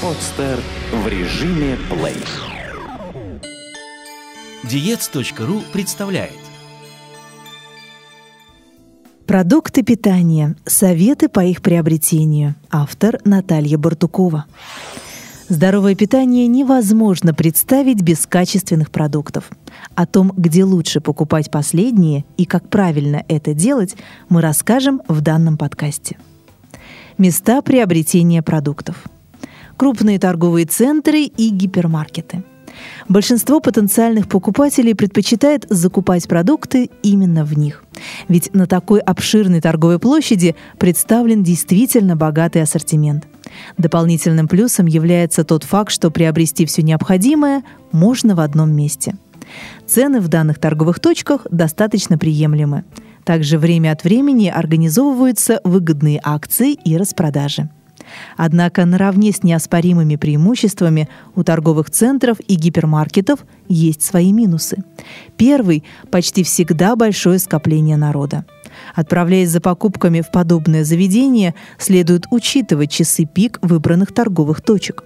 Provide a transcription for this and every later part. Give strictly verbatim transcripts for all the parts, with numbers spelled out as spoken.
Podster в режиме плей. Диетс точка ру представляет продукты питания. Советы по их приобретению. Автор Наталья Бартукова. Здоровое питание невозможно представить без качественных продуктов. О том, где лучше покупать последние и как правильно это делать, мы расскажем в данном подкасте. Места приобретения продуктов. Крупные торговые центры и гипермаркеты. Большинство потенциальных покупателей предпочитает закупать продукты именно в них. Ведь на такой обширной торговой площади представлен действительно богатый ассортимент. Дополнительным плюсом является тот факт, что приобрести все необходимое можно в одном месте. Цены в данных торговых точках достаточно приемлемы. Также время от времени организовываются выгодные акции и распродажи. Однако наравне с неоспоримыми преимуществами у торговых центров и гипермаркетов есть свои минусы. Первый – почти всегда большое скопление народа. Отправляясь за покупками в подобное заведение, следует учитывать часы пик выбранных торговых точек.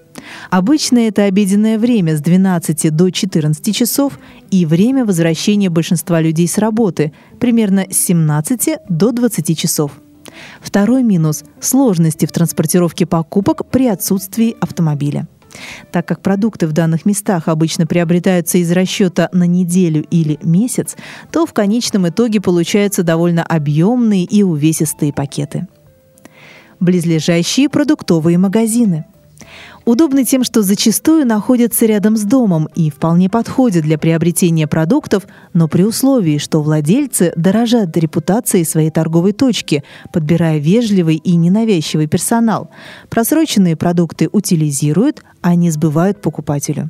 Обычно это обеденное время с двенадцати до четырнадцати часов и время возвращения большинства людей с работы примерно с семнадцати до двадцати часов. Второй минус – сложности в транспортировке покупок при отсутствии автомобиля. Так как продукты в данных местах обычно приобретаются из расчета на неделю или месяц, то в конечном итоге получаются довольно объемные и увесистые пакеты. Близлежащие продуктовые магазины. Удобны тем, что зачастую находятся рядом с домом и вполне подходят для приобретения продуктов, но при условии, что владельцы дорожат репутацией своей торговой точки, подбирая вежливый и ненавязчивый персонал. Просроченные продукты утилизируют, а не сбывают покупателю.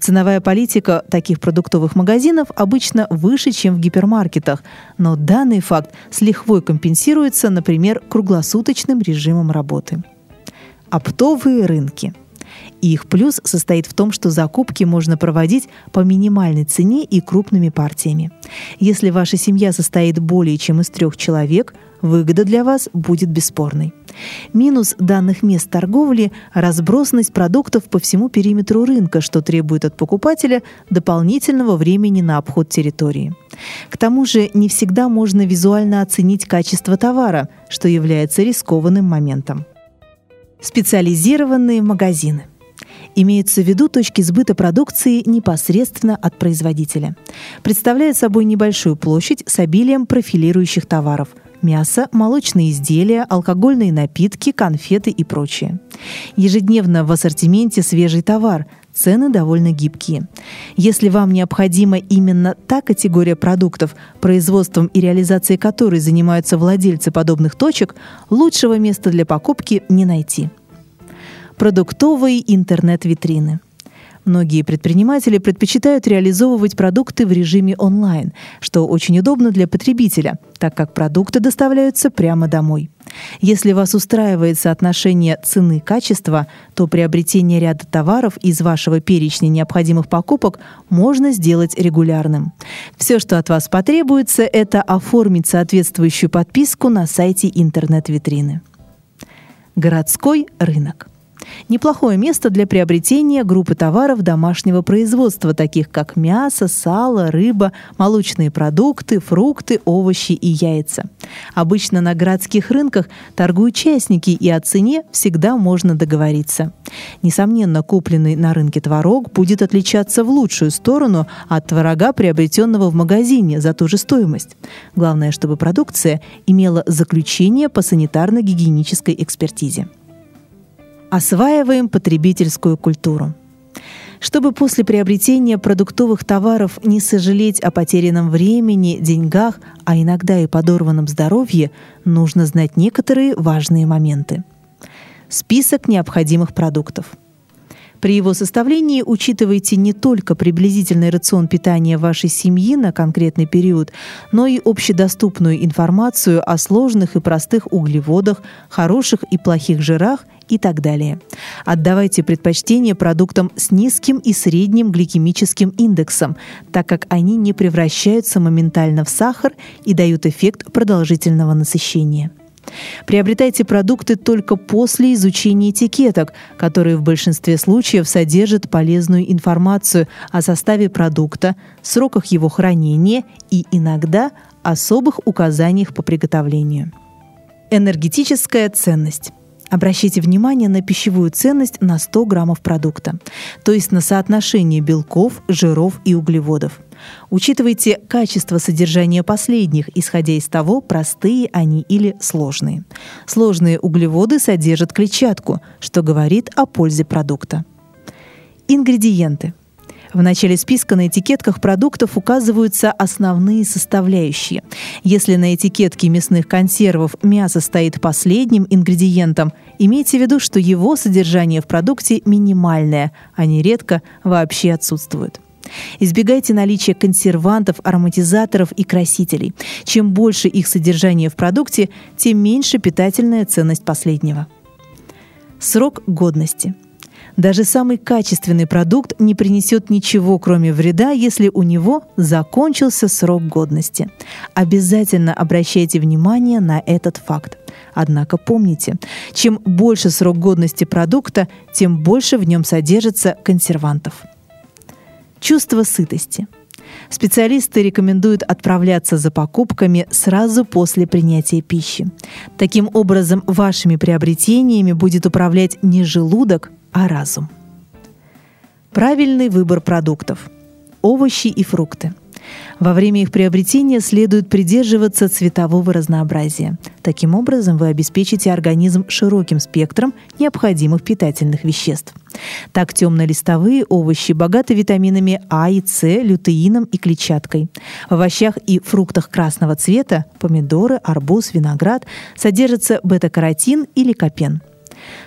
Ценовая политика таких продуктовых магазинов обычно выше, чем в гипермаркетах, но данный факт с лихвой компенсируется, например, круглосуточным режимом работы. Оптовые рынки. Их плюс состоит в том, что закупки можно проводить по минимальной цене и крупными партиями. Если ваша семья состоит более чем из трех человек, выгода для вас будет бесспорной. Минус данных мест торговли – разбросанность продуктов по всему периметру рынка, что требует от покупателя дополнительного времени на обход территории. К тому же не всегда можно визуально оценить качество товара, что является рискованным моментом. Специализированные магазины. Имеются в виду точки сбыта продукции непосредственно от производителя. Представляют собой небольшую площадь с обилием профилирующих товаров – мясо, молочные изделия, алкогольные напитки, конфеты и прочее. Ежедневно в ассортименте свежий товар, цены довольно гибкие. Если вам необходима именно та категория продуктов, производством и реализацией которой занимаются владельцы подобных точек, лучшего места для покупки не найти. Продуктовые интернет-витрины. Многие предприниматели предпочитают реализовывать продукты в режиме онлайн, что очень удобно для потребителя, так как продукты доставляются прямо домой. Если вас устраивает соотношение цены-качества, то приобретение ряда товаров из вашего перечня необходимых покупок можно сделать регулярным. Все, что от вас потребуется, это оформить соответствующую подписку на сайте интернет-витрины. Городской рынок. Неплохое место для приобретения группы товаров домашнего производства, таких как мясо, сало, рыба, молочные продукты, фрукты, овощи и яйца. Обычно на городских рынках торгуют частники, и о цене всегда можно договориться. Несомненно, купленный на рынке творог будет отличаться в лучшую сторону от творога, приобретенного в магазине за ту же стоимость. Главное, чтобы продукция имела заключение по санитарно-гигиенической экспертизе. Осваиваем потребительскую культуру. Чтобы после приобретения продуктовых товаров не сожалеть о потерянном времени, деньгах, а иногда и подорванном здоровье, нужно знать некоторые важные моменты. Список необходимых продуктов. При его составлении учитывайте не только приблизительный рацион питания вашей семьи на конкретный период, но и общедоступную информацию о сложных и простых углеводах, хороших и плохих жирах и так далее. Отдавайте предпочтение продуктам с низким и средним гликемическим индексом, так как они не превращаются моментально в сахар и дают эффект продолжительного насыщения. Приобретайте продукты только после изучения этикеток, которые в большинстве случаев содержат полезную информацию о составе продукта, сроках его хранения и иногда особых указаниях по приготовлению. Энергетическая ценность. Обращайте внимание на пищевую ценность на сто граммов продукта, то есть на соотношение белков, жиров и углеводов. Учитывайте качество содержания последних, исходя из того, простые они или сложные. Сложные углеводы содержат клетчатку, что говорит о пользе продукта. Ингредиенты. В начале списка на этикетках продуктов указываются основные составляющие. Если на этикетке мясных консервов мясо стоит последним ингредиентом, имейте в виду, что его содержание в продукте минимальное, а нередко вообще отсутствует. Избегайте наличия консервантов, ароматизаторов и красителей. Чем больше их содержание в продукте, тем меньше питательная ценность последнего. Срок годности. Даже самый качественный продукт не принесет ничего, кроме вреда, если у него закончился срок годности. Обязательно обращайте внимание на этот факт. Однако помните, чем больше срок годности продукта, тем больше в нем содержится консервантов. Чувство сытости. Специалисты рекомендуют отправляться за покупками сразу после принятия пищи. Таким образом, вашими приобретениями будет управлять не желудок, а разум. Правильный выбор продуктов. Овощи и фрукты. Во время их приобретения следует придерживаться цветового разнообразия. Таким образом, вы обеспечите организм широким спектром необходимых питательных веществ. Так, темно-листовые овощи богаты витаминами А и С, лютеином и клетчаткой. В овощах и фруктах красного цвета – помидоры, арбуз, виноград – содержится бета-каротин или копен.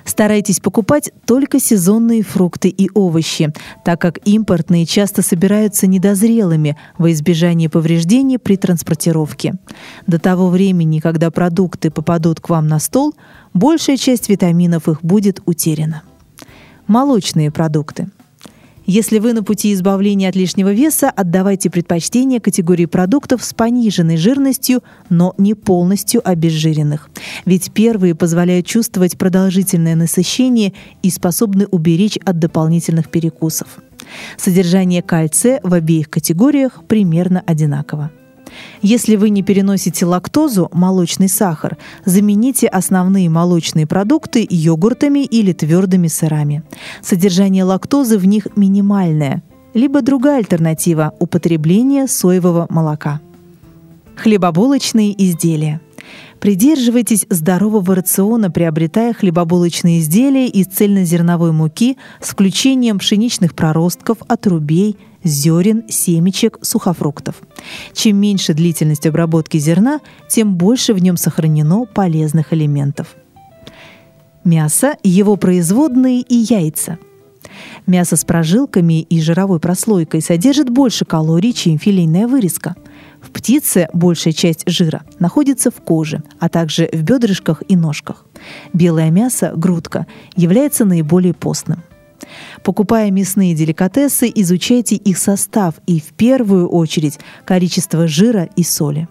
Старайтесь покупать только сезонные фрукты и овощи, так как импортные часто собираются недозрелыми во избежание повреждений при транспортировке. До того времени, когда продукты попадут к вам на стол, большая часть витаминов их будет утеряна. Молочные продукты. Если вы на пути избавления от лишнего веса, отдавайте предпочтение категории продуктов с пониженной жирностью, но не полностью обезжиренных. Ведь первые позволяют чувствовать продолжительное насыщение и способны уберечь от дополнительных перекусов. Содержание кальция в обеих категориях примерно одинаково. Если вы не переносите лактозу, молочный сахар, замените основные молочные продукты йогуртами или твердыми сырами. Содержание лактозы в них минимальное. Либо другая альтернатива – употребление соевого молока. Хлебобулочные изделия. Придерживайтесь здорового рациона, приобретая хлебобулочные изделия из цельнозерновой муки с включением пшеничных проростков, отрубей, зерен, семечек, сухофруктов. Чем меньше длительность обработки зерна, тем больше в нем сохранено полезных элементов. Мясо, его производные и яйца. Мясо с прожилками и жировой прослойкой содержит больше калорий, чем филейная вырезка. В птице большая часть жира находится в коже, а также в бедрышках и ножках. Белое мясо, грудка, является наиболее постным. Покупая мясные деликатесы, изучайте их состав и, в первую очередь, количество жира и соли.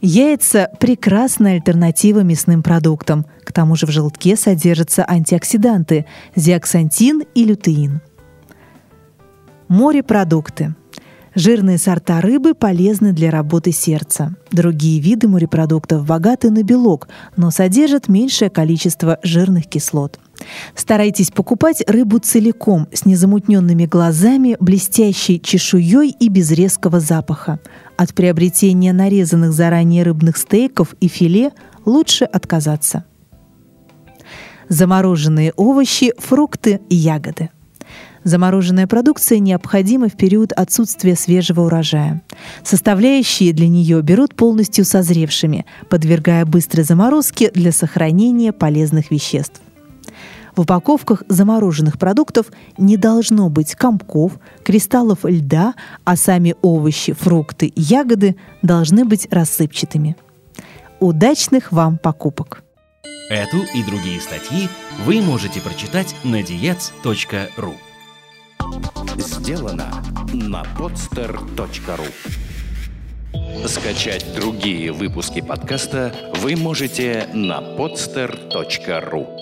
Яйца – прекрасная альтернатива мясным продуктам. К тому же в желтке содержатся антиоксиданты – зеаксантин и лютеин. Морепродукты. Жирные сорта рыбы полезны для работы сердца. Другие виды морепродуктов богаты на белок, но содержат меньшее количество жирных кислот. Старайтесь покупать рыбу целиком, с незамутненными глазами, блестящей чешуей и без резкого запаха. От приобретения нарезанных заранее рыбных стейков и филе лучше отказаться. Замороженные овощи, фрукты и ягоды. Замороженная продукция необходима в период отсутствия свежего урожая. Составляющие для нее берут полностью созревшими, подвергая быстрой заморозке для сохранения полезных веществ. В упаковках замороженных продуктов не должно быть комков, кристаллов льда, а сами овощи, фрукты и ягоды должны быть рассыпчатыми. Удачных вам покупок! Эту и другие статьи вы можете прочитать на диетс точка ру. Сделано на подстер точка ру. Скачать другие выпуски подкаста вы можете на podster точка ру.